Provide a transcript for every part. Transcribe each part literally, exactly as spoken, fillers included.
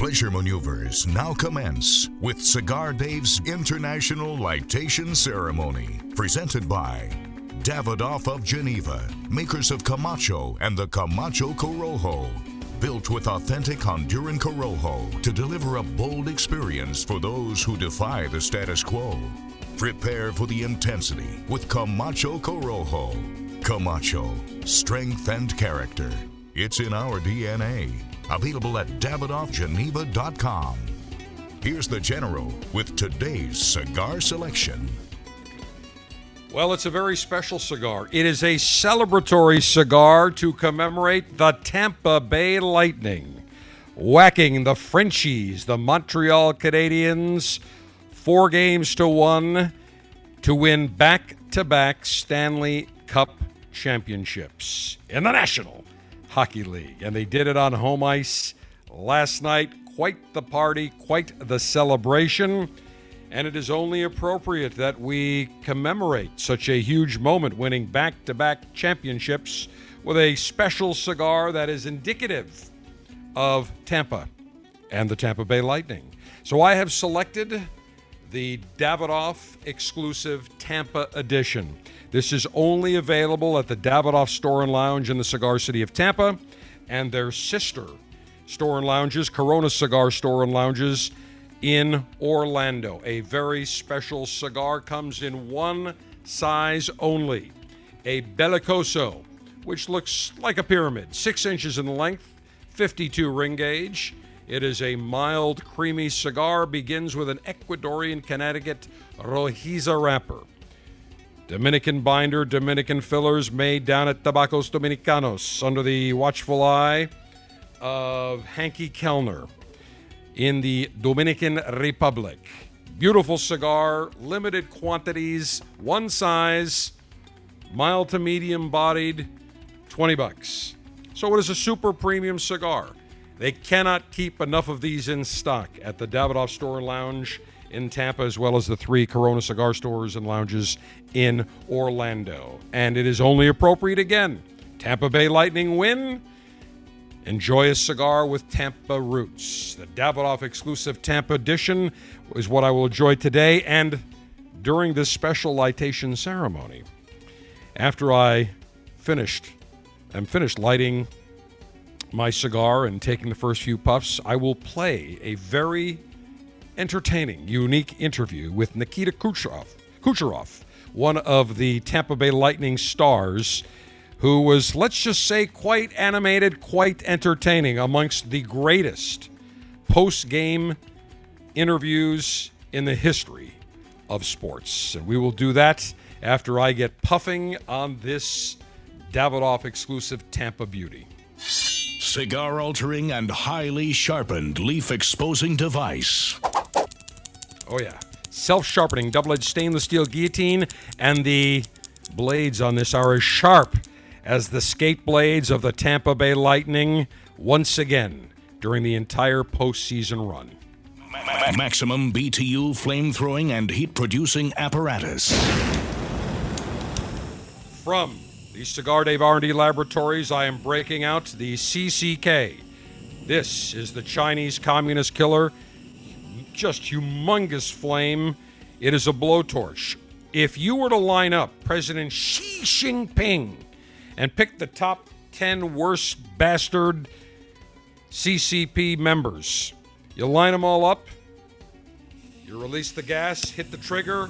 pleasure maneuvers now commence with Cigar Dave's International Lightation Ceremony, presented by Davidoff of Geneva, makers of Camacho and the Camacho Corojo, built with authentic Honduran Corojo to deliver a bold experience for those who defy the status quo. Prepare for the intensity with Camacho Corojo. Camacho, strength and character. It's in our D N A. Available at Davidoff Geneva dot com. Here's the General with today's cigar selection. Well, it's a very special cigar. It is a celebratory cigar to commemorate the Tampa Bay Lightning, whacking the Frenchies, the Montreal Canadiens, four games to one to win back-to-back Stanley Cup championships in the National Hockey League. And they did it on home ice last night. Quite the party, quite the celebration. And it is only appropriate that we commemorate such a huge moment, winning back-to-back championships, with a special cigar that is indicative of Tampa and the Tampa Bay Lightning. So I have selected the Davidoff exclusive Tampa edition. This is only available at the Davidoff Store and Lounge in the Cigar City of Tampa and their sister store and lounges, Corona Cigar Store and Lounges, in Orlando. A very special cigar comes in one size only, a Bellicoso, which looks like a pyramid, six inches in length, fifty-two ring gauge. It is a mild, creamy cigar, begins with an Ecuadorian Connecticut Rojiza wrapper. Dominican binder, Dominican fillers, made down at Tabacos Dominicanos under the watchful eye of Hanky Kellner in the Dominican Republic. Beautiful cigar, limited quantities, one size, mild to medium bodied, twenty bucks. So it is a super premium cigar. They cannot keep enough of these in stock at the Davidoff Store and Lounge in Tampa, as well as the three Corona Cigar Stores and Lounges in Orlando. And it is only appropriate, again, Tampa Bay Lightning win. Enjoy a cigar with Tampa roots. The Davidoff exclusive Tampa edition is what I will enjoy today and during this special lightation ceremony. After I finished, I'm finished lighting my cigar and taking the first few puffs, I will play a very entertaining, unique interview with Nikita Kucherov, Kucherov, one of the Tampa Bay Lightning stars, who was, let's just say, quite animated, quite entertaining, amongst the greatest post-game interviews in the history of sports. And we will do that after I get puffing on this Davidoff-exclusive Tampa Beauty. Cigar-altering and highly sharpened leaf-exposing device. Oh, yeah. Self-sharpening double-edged stainless steel guillotine, and the blades on this are as sharp as the skate blades of the Tampa Bay Lightning once again during the entire postseason run. Maximum B T U flame-throwing and heat-producing apparatus. From the Cigar Dave R and D Laboratories, I am breaking out the C C K. This is the Chinese Communist Killer. Just humongous flame. It is a blowtorch. If you were to line up President Xi Jinping and pick the top ten worst bastard C C P members, you line them all up, you release the gas, hit the trigger,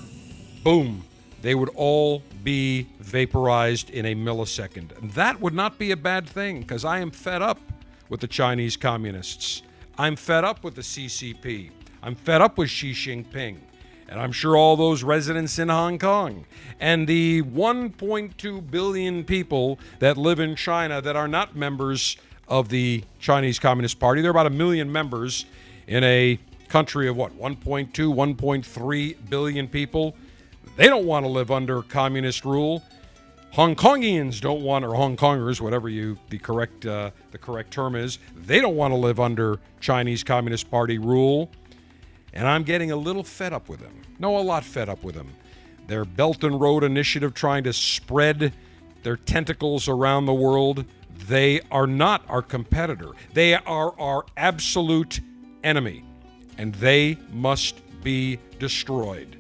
boom. They would all be vaporized in a millisecond. And that would not be a bad thing, because I am fed up with the Chinese communists. I'm fed up with the C C P. I'm fed up with Xi Jinping. And I'm sure all those residents in Hong Kong and the one point two billion people that live in China that are not members of the Chinese Communist Party. There are about a million members in a country of, what, one point two, one point three billion people. They don't want to live under communist rule. Hong Kongians don't want, or Hong Kongers, whatever you the correct uh, the correct term is, they don't want to live under Chinese Communist Party rule. And I'm getting a little fed up with them. No, a lot fed up with them. Their Belt and Road Initiative trying to spread their tentacles around the world. They are not our competitor. They are our absolute enemy, and they must be destroyed.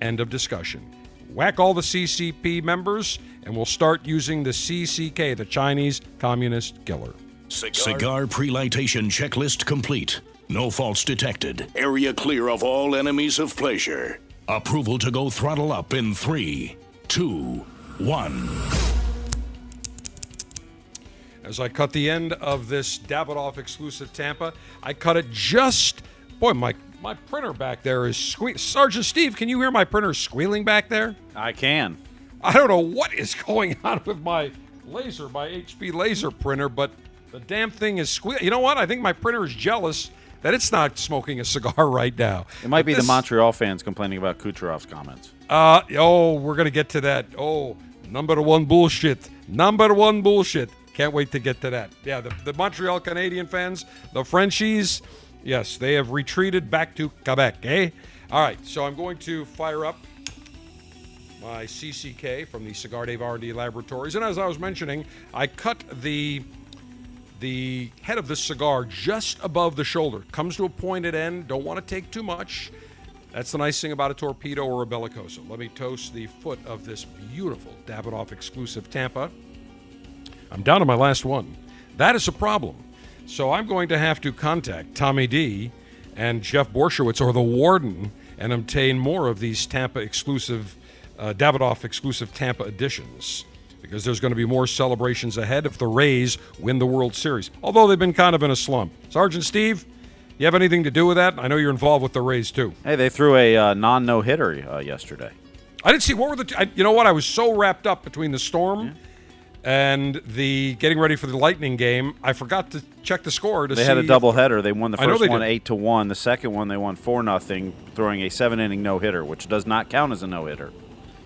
End of discussion. Whack all the C C P members, and we'll start using the C C K, the Chinese Communist Killer. Cigar, Cigar prelightation checklist complete. No faults detected. Area clear of all enemies of pleasure. Approval to go throttle up in three, two, one. As I cut the end of this Davidoff exclusive Tampa, I cut it just... Boy, my, my printer back there is squealing. Sergeant Steve, can you hear my printer squealing back there? I can. I don't know what is going on with my laser, my H P laser printer, but the damn thing is squealing. You know what? I think my printer is jealous that it's not smoking a cigar right now. It might but be this... the Montreal fans complaining about Kucherov's comments. Uh, oh, we're going to get to that. Oh, number one bullshit. Number one bullshit. Can't wait to get to that. Yeah, the, the Montreal Canadiens fans, the Frenchies, yes, they have retreated back to Quebec, eh? All right, so I'm going to fire up my C C K from the Cigar Dave R and D Laboratories. And as I was mentioning, I cut the the head of the cigar just above the shoulder. Comes to a pointed end. Don't want to take too much. That's the nice thing about a torpedo or a bellicoso. Let me toast the foot of this beautiful Davidoff exclusive Tampa. I'm down to my last one. That is a problem. So I'm going to have to contact Tommy D and Jeff Borshowitz, or the Warden, and obtain more of these Tampa exclusive, uh, Davidoff exclusive Tampa editions, because there's going to be more celebrations ahead if the Rays win the World Series, although they've been kind of in a slump. Sergeant Steve, you have anything to do with that? I know you're involved with the Rays, too. Hey, they threw a uh, non-no-hitter uh, yesterday. I didn't see. What were the? T- I, you know what? I was so wrapped up between the storm... Yeah. And the getting ready for the Lightning game, I forgot to check the score to they see. They had a doubleheader. They won the first one eight to one. The second one they won four nothing, throwing a seven inning no hitter, which does not count as a no hitter,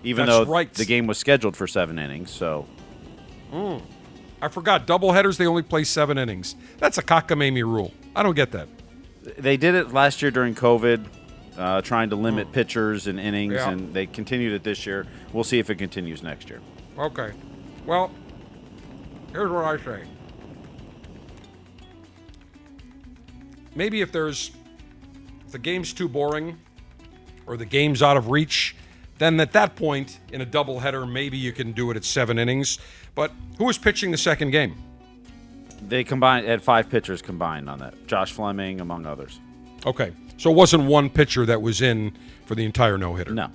even That's though right. the game was scheduled for seven innings. So, mm. I forgot doubleheaders. They only play seven innings. That's a cockamamie rule. I don't get that. They did it last year during COVID, uh, trying to limit mm. pitchers and innings, yeah. and they continued it this year. We'll see if it continues next year. Okay, well. Here's what I say. Maybe if there's if the game's too boring or the game's out of reach, then at that point in a doubleheader, maybe you can do it at seven innings. But who was pitching the second game? They combined had five pitchers combined on that. Josh Fleming, among others. Okay. So it wasn't one pitcher that was in for the entire no-hitter. No.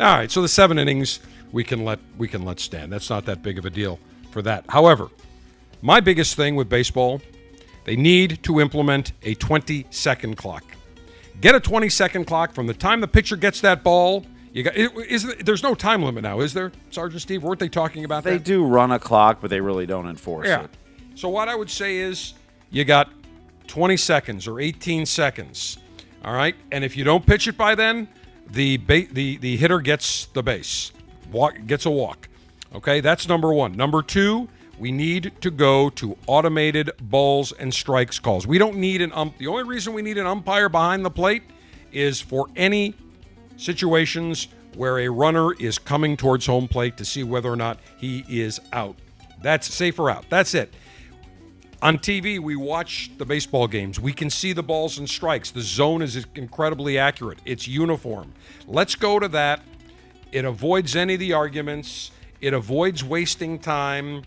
All right. So the seven innings we can let we can let stand. That's not that big of a deal. For that. However, my biggest thing with baseball, they need to implement a twenty-second clock. Get a twenty-second clock from the time the pitcher gets that ball. You got. Is, is, there's no time limit now, is there, Sergeant Steve? Weren't they talking about they that? They do run a clock, but they really don't enforce yeah. it. So what I would say is you got twenty seconds or eighteen seconds, all right? And if you don't pitch it by then, the ba- the, the hitter gets the base, walk, gets a walk. Okay, that's number one. Number two, we need to go to automated balls and strikes calls. We don't need an ump. The only reason we need an umpire behind the plate is for any situations where a runner is coming towards home plate to see whether or not he is out. That's safer out. That's it. On T V, we watch the baseball games. We can see the balls and strikes. The zone is incredibly accurate. It's uniform. Let's go to that. It avoids any of the arguments. It avoids wasting time.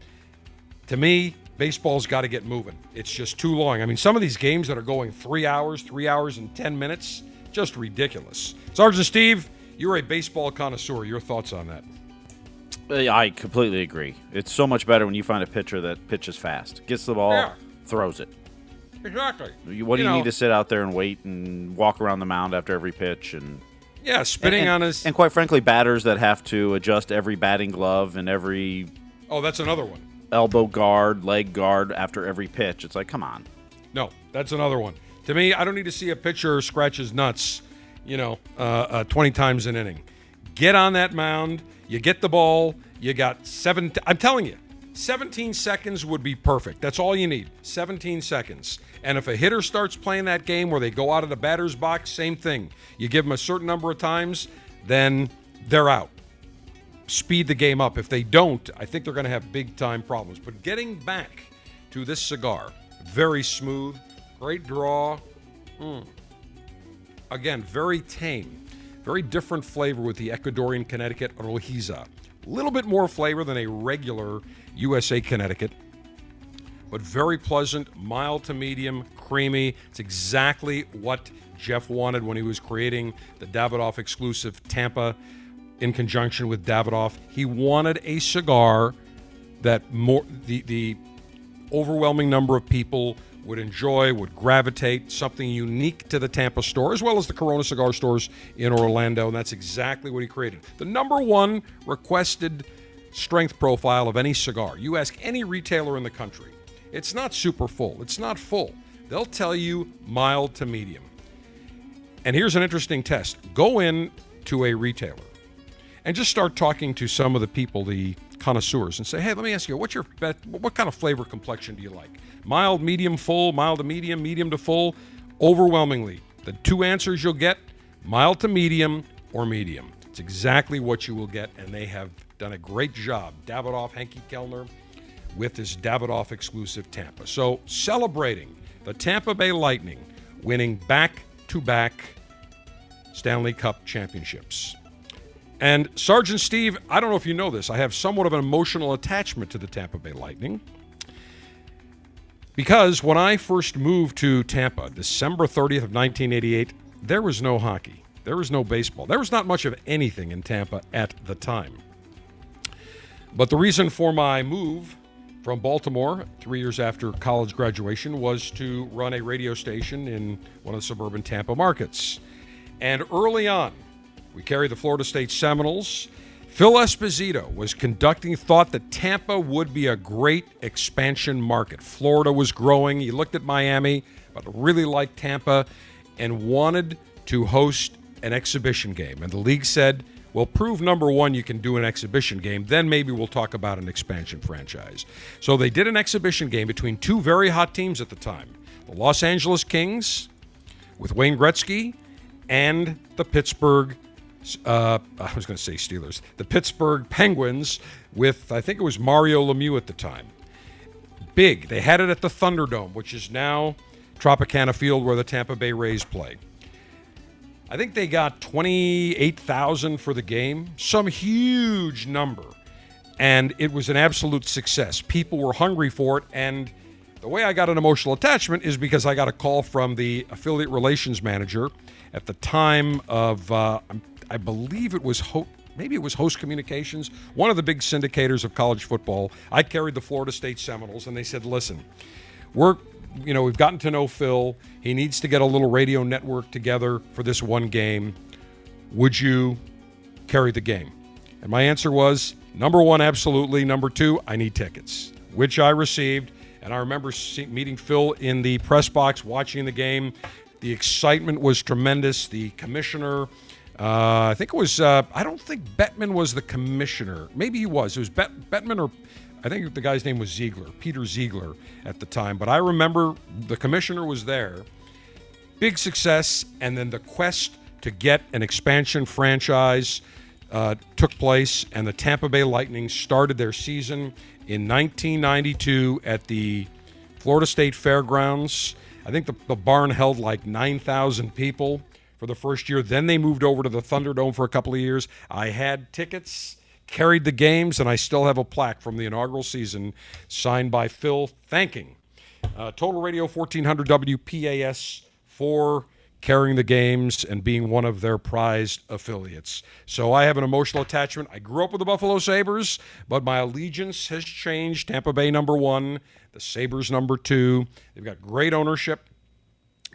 To me, baseball's got to get moving. It's just too long. I mean, some of these games that are going three hours, three hours and ten minutes, just ridiculous. Sergeant Steve, you're a baseball connoisseur. Your thoughts on that? I completely agree. It's so much better when you find a pitcher that pitches fast, gets the ball, yeah. throws it. Exactly. What do you, you know, need to sit out there and wait and walk around the mound after every pitch and... Yeah, spitting and, and, on his... And quite frankly, batters that have to adjust every batting glove and every... Oh, that's another one. Elbow guard, leg guard after every pitch. It's like, come on. No, that's another one. To me, I don't need to see a pitcher scratch his nuts, you know, uh, uh, twenty times an inning. Get on that mound. You get the ball. You got seven... T- I'm telling you, seventeen seconds would be perfect. That's all you need, seventeen seconds. And if a hitter starts playing that game where they go out of the batter's box, same thing. You give them a certain number of times, then they're out. Speed the game up. If they don't, I think they're going to have big-time problems. But getting back to this cigar, very smooth, great draw, Mm. Again, very tame. Very different flavor with the Ecuadorian Connecticut Rojiza. A little bit more flavor than a regular U S A Connecticut, but very pleasant, mild to medium, creamy. It's exactly what Jeff wanted when he was creating the Davidoff exclusive Tampa in conjunction with Davidoff. He wanted a cigar that more the, the overwhelming number of people would enjoy, would gravitate, something unique to the Tampa store, as well as the Corona Cigar Stores in Orlando, and that's exactly what he created. The number one requested strength profile of any cigar. You ask any retailer in the country, it's not super full, it's not full. They'll tell you mild to medium. And here's an interesting test. Go in to a retailer and just start talking to some of the people, the connoisseurs, and say, hey, let me ask you, what's your best, what kind of flavor complexion do you like? Mild, medium, full, mild to medium, medium to full. Overwhelmingly, the two answers you'll get, mild to medium or medium. It's exactly what you will get, and they have done a great job. Davidoff, Hanky Kellner, with this Davidoff exclusive Tampa. So celebrating the Tampa Bay Lightning winning back-to-back Stanley Cup championships. And Sergeant Steve, I don't know if you know this, I have somewhat of an emotional attachment to the Tampa Bay Lightning, because when I first moved to Tampa, December thirtieth of nineteen eighty-eight, there was no hockey. There was no baseball. There was not much of anything in Tampa at the time. But the reason for my move from Baltimore three years after college graduation was to run a radio station in one of the suburban Tampa markets. And early on, we carried the Florida State Seminoles. Phil Esposito was conducting, thought that Tampa would be a great expansion market. Florida was growing. He looked at Miami, but really liked Tampa and wanted to host an exhibition game. And the league said, well, prove, number one, you can do an exhibition game. Then maybe we'll talk about an expansion franchise. So they did an exhibition game between two very hot teams at the time, the Los Angeles Kings with Wayne Gretzky and the Pittsburgh Uh, I was going to say Steelers. The Pittsburgh Penguins with, I think it was Mario Lemieux at the time. Big. They had it at the Thunderdome, which is now Tropicana Field where the Tampa Bay Rays play. I think they got twenty-eight thousand for the game, some huge number. And it was an absolute success. People were hungry for it. And the way I got an emotional attachment is because I got a call from the affiliate relations manager at the time of, uh, I'm I believe it was, Ho- maybe it was Host Communications, one of the big syndicators of college football. I carried the Florida State Seminoles, and they said, listen, we're, you know, we've gotten to know Phil. He needs to get a little radio network together for this one game. Would you carry the game? And my answer was, number one, absolutely. Number two, I need tickets, which I received. And I remember meeting Phil in the press box, watching the game. The excitement was tremendous. The commissioner... Uh, I think it was, uh, I don't think Bettman was the commissioner. Maybe he was. It was Bet- Bettman or, I think the guy's name was Ziegler, Peter Ziegler at the time. But I remember the commissioner was there. Big success. And then the quest to get an expansion franchise uh, took place. And the Tampa Bay Lightning started their season in nineteen ninety-two at the Florida State Fairgrounds. I think the, the barn held like nine thousand people for the first year. Then they moved over to the Thunderdome for a couple of years. I had tickets, carried the games, and I still have a plaque from the inaugural season signed by Phil thanking uh, Total Radio fourteen hundred W P A S for carrying the games and being one of their prized affiliates. So I have an emotional attachment. I grew up with the Buffalo Sabres, but my allegiance has changed. Tampa Bay number one, the Sabres number two. They've got great ownership,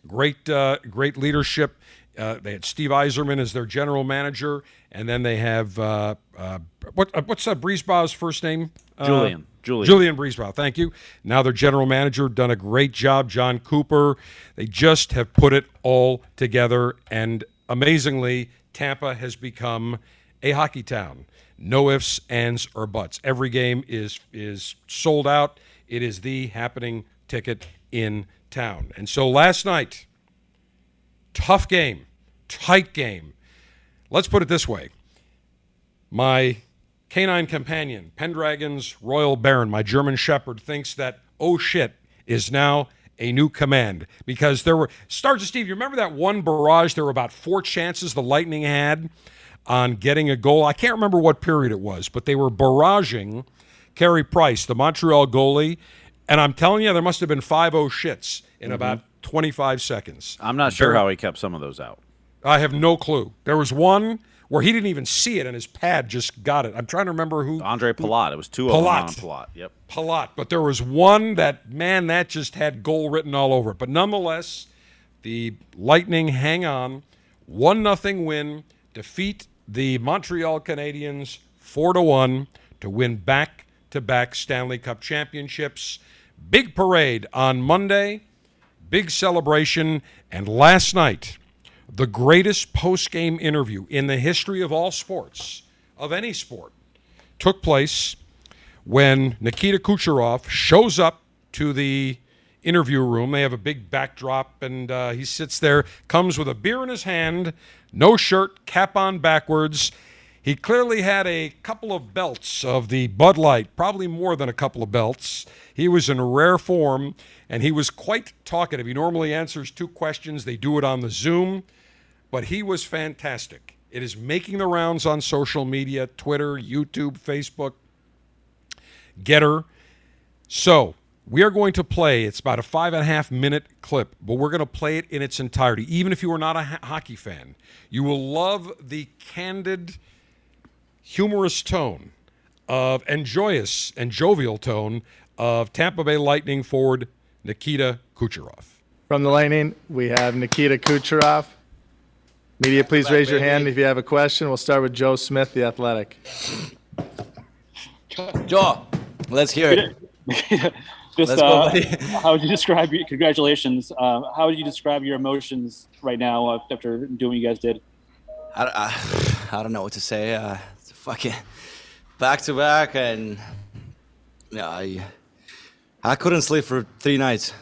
great, uh, great leadership. Uh, they had Steve Yzerman as their general manager, and then they have uh, uh, what, uh, what's uh, Breesbaugh's first name? Uh, Julian. Julian. Julian Breesbaugh, thank you. Now their general manager, done a great job, John Cooper. They just have put it all together, and amazingly, Tampa has become a hockey town. No ifs, ands, or buts. Every game is is sold out. It is the happening ticket in town. And so last night... Tough game, tight game. Let's put it this way. My canine companion, Pendragon's Royal Baron, my German Shepherd, thinks that, oh shit, is now a new command, because there were starts. Steve, you remember that one barrage? There were about four chances the Lightning had on getting a goal. I can't remember what period it was, but they were barraging Carey Price, the Montreal goalie, and I'm telling you, there must have been five oh shits in mm-hmm. about twenty-five seconds. I'm not sure how he kept some of those out. I have no clue. There was one where he didn't even see it, and his pad just got it. I'm trying to remember who. Andre Palat. It was two of them on Palat. Yep. Palat. But there was one that, man, that just had goal written all over it. But nonetheless, the Lightning hang on. one nothing win. Defeat the Montreal Canadiens four to one to win back-to-back Stanley Cup championships. Big parade on Monday. Big celebration. And last night, the greatest post-game interview in the history of all sports, of any sport, took place when Nikita Kucherov shows up to the interview room. They have a big backdrop, and uh, he sits there, comes with a beer in his hand, no shirt, cap on backwards. He clearly had a couple of belts of the Bud Light, probably more than a couple of belts. He was in rare form, and he was quite talkative. He normally answers two questions. They do it on the Zoom. But he was fantastic. It is making the rounds on social media, Twitter, YouTube, Facebook, Getter. So we are going to play, it's about a five and a half minute clip, but we're going to play it in its entirety. Even if you are not a hockey fan, you will love the candid, humorous tone of, and joyous and jovial tone of Tampa Bay Lightning forward Nikita Kucherov. From the Lightning, we have Nikita Kucherov. Media, please raise your hand if you have a question. We'll start with Joe Smith, The Athletic. Joe, let's hear it. Just uh, how would you describe your, congratulations. Uh, how would you describe your emotions right now after doing what you guys did? I, I, I don't know what to say. Uh, it's fucking back-to-back, and you know, I, I couldn't sleep for three nights.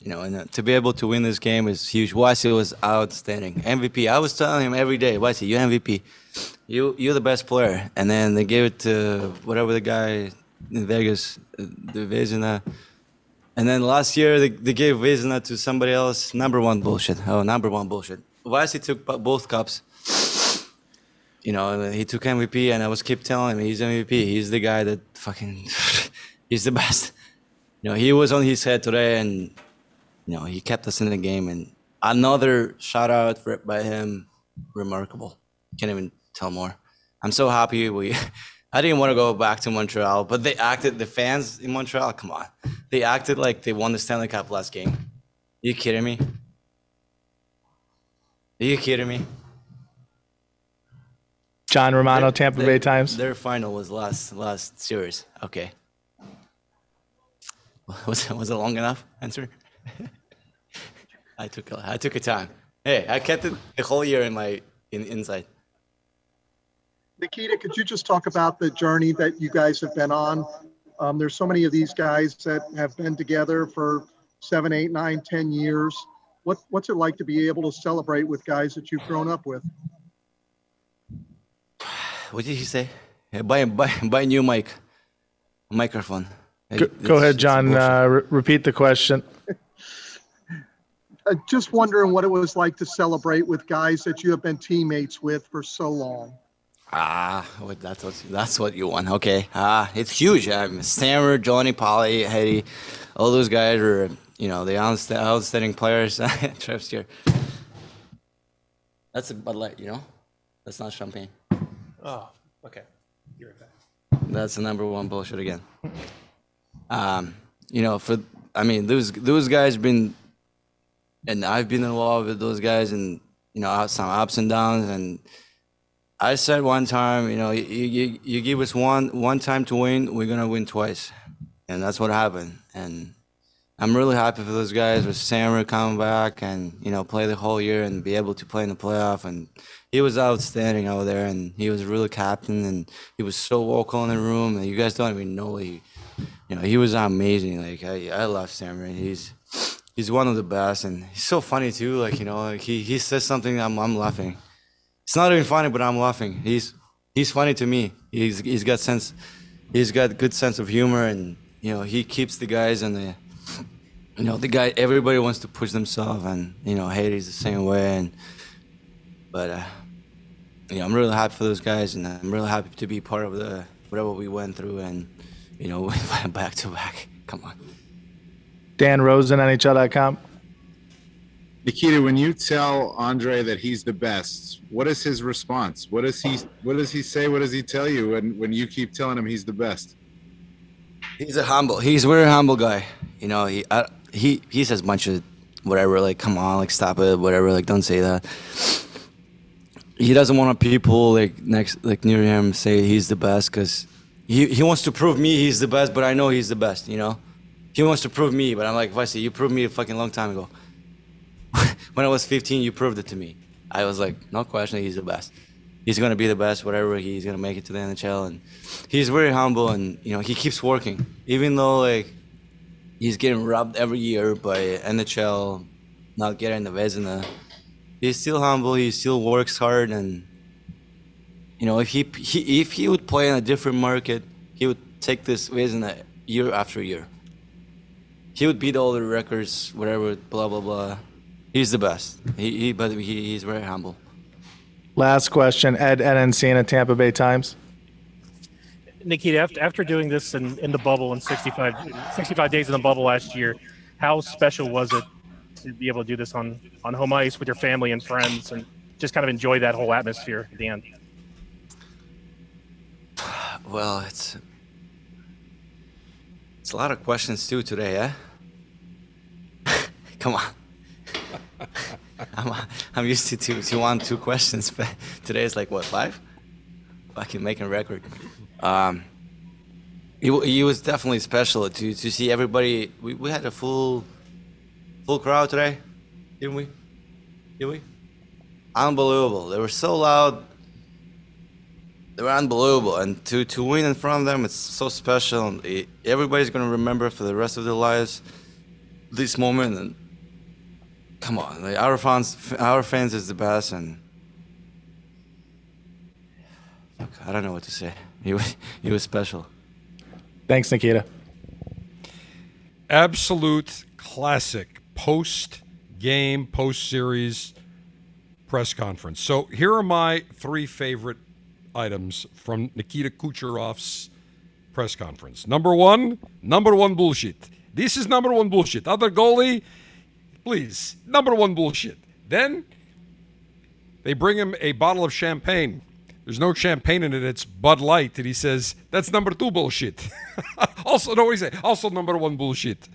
You know, and to be able to win this game is huge. Wasi was outstanding. M V P. I was telling him every day, Wasi, you're M V P. You, you're the best player. And then they gave it to whatever the guy in Vegas, the Vezina. And then last year they, they gave Vezina to somebody else. Number one bullshit. Oh, number one bullshit. Wasi took both cups. You know, he took M V P, and I was keep telling him he's M V P. He's the guy that fucking, he's the best. You know, he was on his head today, and you know, he kept us in the game. And another shout out for, by him, remarkable. Can't even tell more. I'm so happy we. I didn't want to go back to Montreal, but they acted. The fans in Montreal, come on, they acted like they won the Stanley Cup last game. Are you kidding me? Are you kidding me? John Romano, their, Tampa their, Bay Times. Their final was last last series. Okay. Was was it long enough answer? I took I took a time. Hey, I kept it the whole year in my in inside. Nikita, could you just talk about the journey that you guys have been on? Um, there's so many of these guys that have been together for seven, eight, nine, ten years. What what's it like to be able to celebrate with guys that you've grown up with? What did he say? Yeah, buy buy buy new mic, microphone. Go, go ahead, John. Uh, re- repeat the question. I'm just wondering what it was like to celebrate with guys that you have been teammates with for so long. Ah, wait, that's what that's what you want. Okay. Ah, it's huge. I'm Stammer, Johnny, Polly, Hedy, all those guys are, you know, the outstanding players. Trips here. That's a Bud Light, you know. That's not champagne. Oh, okay. You're right back. That's the number one bullshit again. Um, you know, for I mean, those those guys been, and I've been involved with those guys, and you know, some ups and downs. And I said one time, you know, you you, you give us one one time to win, we're gonna win twice, and that's what happened. And I'm really happy for those guys with Samra coming back and, you know, play the whole year and be able to play in the playoff. And he was outstanding over there, and he was really captain, and he was so vocal in the room. And you guys don't even know he, you know, he was amazing. Like, I, I love Samra. He's he's one of the best, and he's so funny too. Like, you know, like he, he says something, I'm I'm laughing. It's not even funny, but I'm laughing. He's he's funny to me. He's he's got sense. He's got good sense of humor, and you know, he keeps the guys in the you know, the guy, everybody wants to push themselves, and, you know, Haiti's the same way. And But, uh, you know, I'm really happy for those guys, and I'm really happy to be part of the whatever we went through, and, you know, back to back. Come on. Dan Rosen, N H L dot com. Nikita, when you tell Andre that he's the best, what is his response? What does he What does he say? What does he tell you when, when you keep telling him he's the best? He's a humble. He's a very humble guy. You know, he I, he he says a bunch of whatever, like, come on, like, stop it, whatever, like, don't say that. He doesn't want people like next, like near him, say he's the best, because he he wants to prove me he's the best, but I know he's the best. You know, he wants to prove me, but I'm like, Vassy, you proved me a fucking long time ago. When I was fifteen, you proved it to me. I was like, no question, he's the best. He's gonna be the best, whatever. He's gonna make it to the N H L, and he's very humble, and, you know, he keeps working, even though, like, he's getting robbed every year by N H L, not getting the Vezina. He's still humble. He still works hard, and, you know, if he, he if he would play in a different market, he would take this Vezina year after year. He would beat all the records, whatever, blah blah blah. He's the best. He, he but he, he's very humble. Last question, Ed N N C in a Tampa Bay Times. Nikita, after, after doing this in, in the bubble in sixty-five, sixty-five days in the bubble last year, how special was it to be able to do this on, on home ice with your family and friends, and just kind of enjoy that whole atmosphere at the end? Well, it's, it's a lot of questions too today, eh? Come on. I'm I'm used to two, to one, two questions, but today is like, what, five? Fucking making record. Um, it, it was definitely special to, to see everybody. We, we had a full full crowd today, didn't we? Did we? Unbelievable. They were so loud. They were unbelievable. And to, to win in front of them, it's so special. It, everybody's going to remember for the rest of their lives this moment. And come on, like, our fans, our fans is the best, and look, I don't know what to say. He was, he was special. Thanks, Nikita. Absolute classic post-game, post-series press conference. So here are my three favorite items from Nikita Kucherov's press conference. Number one, number one bullshit. This is number one bullshit. Other goalie... Please, number one bullshit. Then they bring him a bottle of champagne. There's no champagne in it. It's Bud Light. And he says, that's number two bullshit. Also, no, what do you say? Also number one bullshit.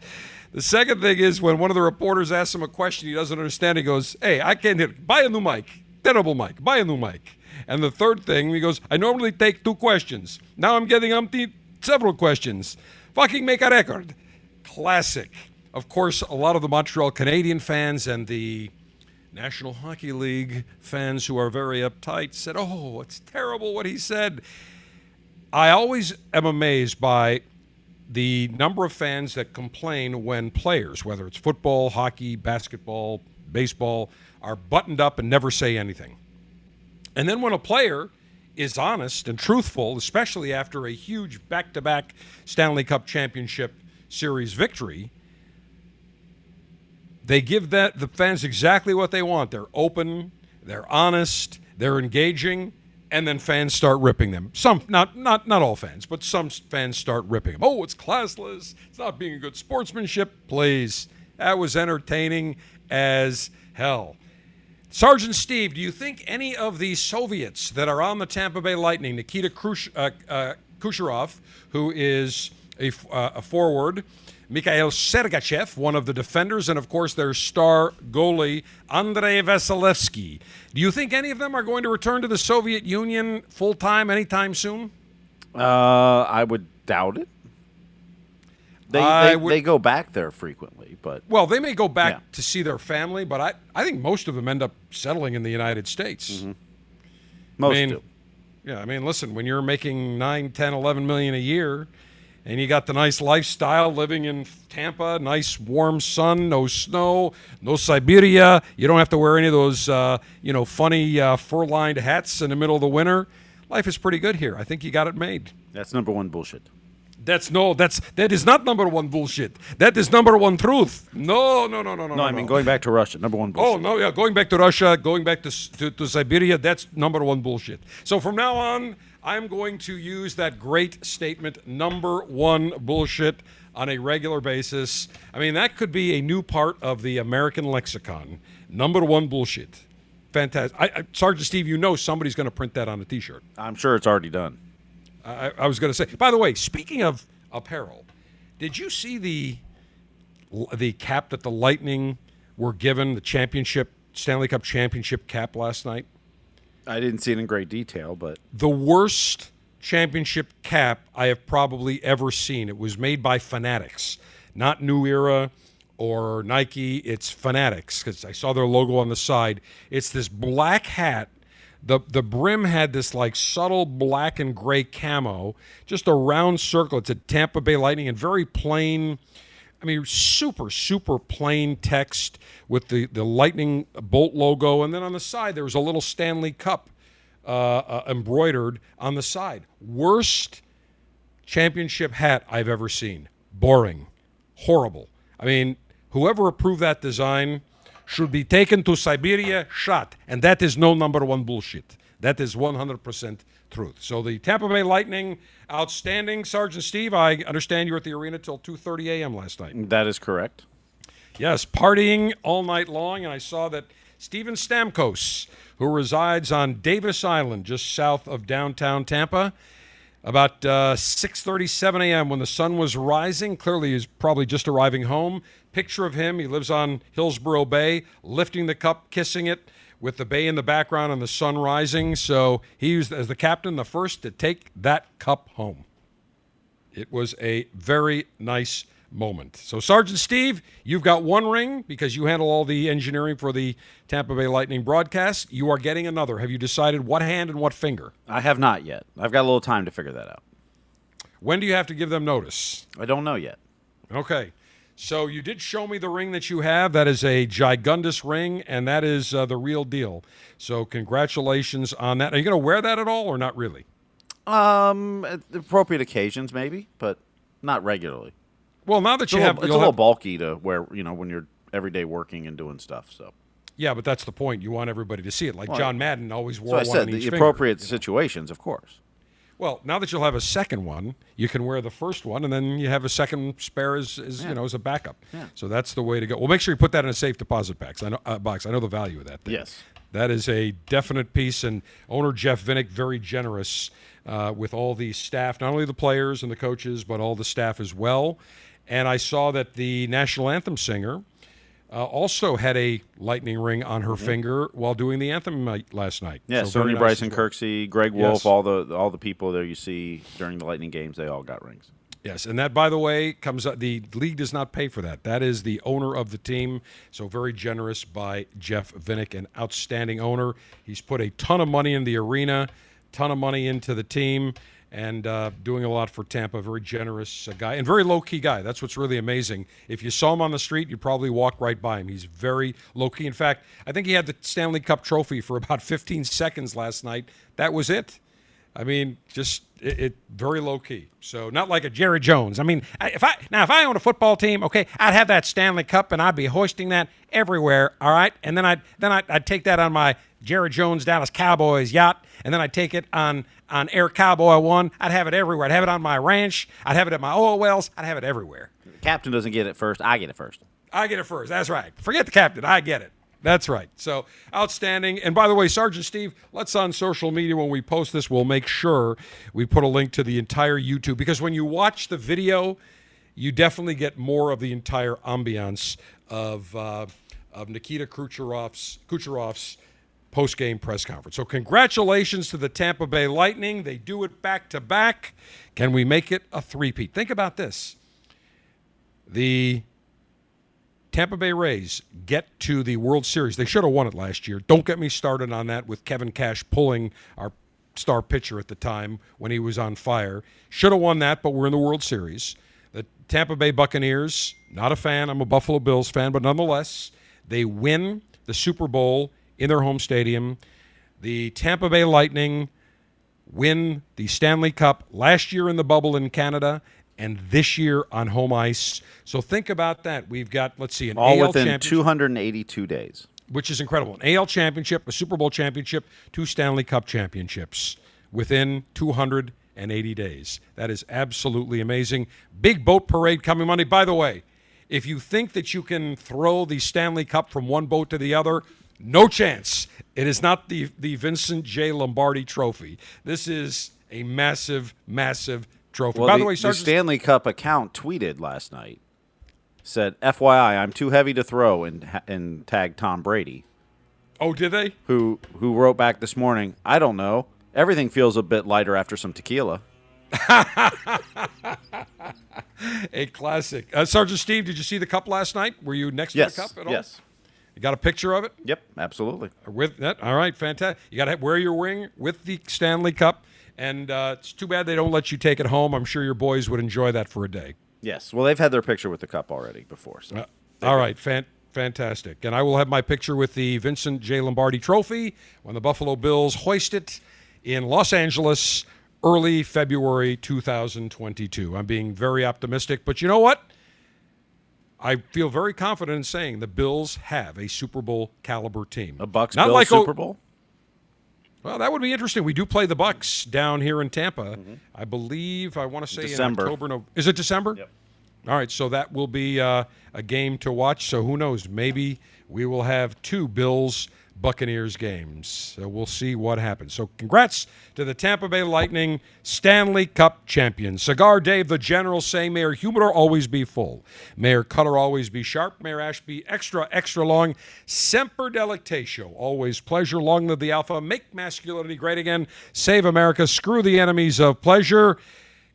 The second thing is when one of the reporters asks him a question he doesn't understand, he goes, hey, I can't hear it. Buy a new mic. Terrible mic. Buy a new mic. And the third thing, he goes, I normally take two questions. Now I'm getting umpty several questions. Fucking make a record. Classic. Of course, a lot of the Montreal Canadiens fans and the National Hockey League fans who are very uptight said, oh, it's terrible what he said. I always am amazed by the number of fans that complain when players, whether it's football, hockey, basketball, baseball, are buttoned up and never say anything. And then when a player is honest and truthful, especially after a huge back-to-back Stanley Cup championship series victory, they give that the fans exactly what they want. They're open, they're honest, they're engaging, and then fans start ripping them. Some, not not not all fans, but some fans start ripping them. Oh, it's classless. It's not being a good sportsmanship. Please, that was entertaining as hell. Sergeant Steve, do you think any of the Soviets that are on the Tampa Bay Lightning, Nikita Kush, uh, uh, Kucherov, who is a, uh, a forward, Mikhail Sergachev, one of the defenders, and, of course, their star goalie, Andrei Vasilevsky. Do you think any of them are going to return to the Soviet Union full-time anytime soon? Uh, I would doubt it. They, they, would, they go back there frequently. But well, they may go back yeah. to see their family, but I, I think most of them end up settling in the United States. Mm-hmm. Most I mean, do. Yeah, I mean, listen, when you're making nine, ten, eleven million a year, and you got the nice lifestyle living in Tampa, nice warm sun, no snow, no Siberia. You don't have to wear any of those, uh, you know, funny uh, fur-lined hats in the middle of the winter. Life is pretty good here. I think you got it made. That's number one bullshit. That's no, that's, that is not number one bullshit. That is number one truth. No, no, no, no, no. No, I mean, no. Going back to Russia, number one bullshit. Oh, no, yeah, going back to Russia, going back to, to, to Siberia, that's number one bullshit. So from now on, I'm going to use that great statement, number one bullshit, on a regular basis. I mean, that could be a new part of the American lexicon. Number one bullshit. Fantastic. I, I, Sergeant Steve, you know somebody's going to print that on a T-shirt. I'm sure it's already done. I, I was going to say, by the way, speaking of apparel, did you see the the cap that the Lightning were given, the championship, Stanley Cup championship cap last night? I didn't see it in great detail, but... The worst championship cap I have probably ever seen. It was made by Fanatics, not New Era or Nike. It's Fanatics, because I saw their logo on the side. It's this black hat. The the brim had this like subtle black and gray camo, just a round circle. It's a Tampa Bay Lightning and very plain, I mean, super, super plain text with the, the Lightning Bolt logo. And then on the side, there was a little Stanley Cup uh, uh, embroidered on the side. Worst championship hat I've ever seen. Boring. Horrible. I mean, whoever approved that design should be taken to Siberia, shot. And that is no number one bullshit. That is one hundred percent truth. So the Tampa Bay Lightning, outstanding. Sergeant Steve, I understand you were at the arena till two thirty a.m. last night. That is correct. Yes, partying all night long. And I saw that Steven Stamkos, who resides on Davis Island, just south of downtown Tampa, about uh, six thirty-seven a.m. when the sun was rising, clearly he's probably just arriving home. Picture of him, he lives on Hillsborough Bay, lifting the cup, kissing it, with the bay in the background and the sun rising. So he was, as the captain, the first to take that cup home. It was a very nice moment. So, Sergeant Steve, you've got one ring because you handle all the engineering for the Tampa Bay Lightning broadcast. You are getting another. Have you decided what hand and what finger? I have not yet. I've got a little time to figure that out. When do you have to give them notice? I don't know yet. Okay. So you did show me the ring that you have. That is a gigundous ring, and that is uh, the real deal. So congratulations on that. Are you going to wear that at all or not really? Um, at appropriate occasions maybe, but not regularly. Well, now that it's you have, little, it's a little have... bulky to wear, you know, when you're everyday working and doing stuff. So, yeah, but that's the point. You want everybody to see it. Like well, John Madden always wore so I one. I said in the each appropriate finger, situations, you know? Of course. Well, now that you'll have a second one, you can wear the first one, and then you have a second spare as, as yeah. you know, as a backup. Yeah. So that's the way to go. Well, make sure you put that in a safe deposit box. I know, uh, box. I know the value of that thing. Yes. That is a definite piece, and owner Jeff Vinik, very generous uh, with all the staff, not only the players and the coaches, but all the staff as well. And I saw that the National Anthem singer uh, also had a lightning ring on her mm-hmm. finger while doing the anthem last night. Yeah, so Sony Bryson Kirksey, Greg Wolf, yes. all the all the people there you see during the Lightning games, they all got rings. Yes, and that, by the way, comes up, the league does not pay for that. That is the owner of the team, so very generous by Jeff Vinik, an outstanding owner. He's put a ton of money in the arena, ton of money into the team, and uh, doing a lot for Tampa. Very generous uh, guy, and very low-key guy. That's what's really amazing. If you saw him on the street, you'd probably walk right by him. He's very low-key. In fact, I think he had the Stanley Cup trophy for about fifteen seconds last night. That was it. I mean, just it, it very low key. So not like a Jerry Jones. I mean, if I now if I owned a football team, okay, I'd have that Stanley Cup and I'd be hoisting that everywhere, all right. And then I then I'd, I'd take that on my Jerry Jones Dallas Cowboys yacht, and then I'd take it on on Air Cowboy One. I'd have it everywhere. I'd have it on my ranch. I'd have it at my oil wells. I'd have it everywhere. The captain doesn't get it first. I get it first. I get it first. That's right. Forget the captain. I get it. That's right. So, outstanding. And by the way, Sergeant Steve, let's on social media when we post this, we'll make sure we put a link to the entire YouTube. Because when you watch the video, you definitely get more of the entire ambiance of uh, of Nikita Kucherov's, Kucherov's post-game press conference. So, congratulations to the Tampa Bay Lightning. They do it back-to-back. Can we make it a three-peat? Think about this. The Tampa Bay Rays get to the World Series. They should have won it last year. Don't get me started on that with Kevin Cash pulling our star pitcher at the time when he was on fire. Should have won that, but we're in the World Series. The Tampa Bay Buccaneers, not a fan. I'm a Buffalo Bills fan, but nonetheless, they win the Super Bowl in their home stadium. The Tampa Bay Lightning win the Stanley Cup last year in the bubble in Canada. and this year on home ice. So think about that. We've got, let's see, an all A L within two hundred eighty-two days, which is incredible. An A L championship, a Super Bowl championship, two Stanley Cup championships within two hundred eighty days. That is absolutely amazing. Big boat parade coming Monday. By the way, if you think that you can throw the Stanley Cup from one boat to the other, no chance. It is not the, the Vincent J Lombardi Trophy. This is a massive, massive trophy. Well, By the, the way, Sergeant, the Stanley Cup account tweeted last night, said, F Y I, I'm too heavy to throw, and and tagged Tom Brady. Oh, did they? Who who wrote back this morning, I don't know. Everything feels a bit lighter after some tequila. A classic. Uh, Sergeant Steve, did you see the cup last night? Were you next yes. to the cup at all? Yes. You got a picture of it? Yep, absolutely. With that, all right, fantastic. You got to wear your ring with the Stanley Cup, and uh, it's too bad they don't let you take it home. I'm sure your boys would enjoy that for a day. Yes, well, they've had their picture with the cup already before. So uh, all right, fan- fantastic. And I will have my picture with the Vincent J. Lombardi Trophy when the Buffalo Bills hoist it in Los Angeles early February two thousand twenty-two. I'm being very optimistic, but you know what? I feel very confident in saying the Bills have a Super Bowl caliber team. A Bucks Bills like Super o- Bowl? Well, that would be interesting. We do play the Bucks down here in Tampa. Mm-hmm. I believe, I want to say December. in October. No, is it December? Yep. All right, so that will be uh, a game to watch. So who knows? Maybe we will have two Bills-Buccaneers games. So we'll see what happens. So congrats to the Tampa Bay Lightning Stanley Cup champions. Cigar Dave, the general, say, may your humidor always be full. May your cutter always be sharp. May your ash be extra, extra long. Semper delectatio. Always pleasure. Long live the alpha. Make masculinity great again. Save America. Screw the enemies of pleasure.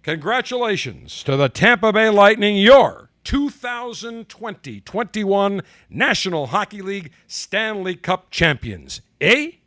Congratulations to the Tampa Bay Lightning, your two thousand twenty twenty-one National Hockey League Stanley Cup champions. Eh?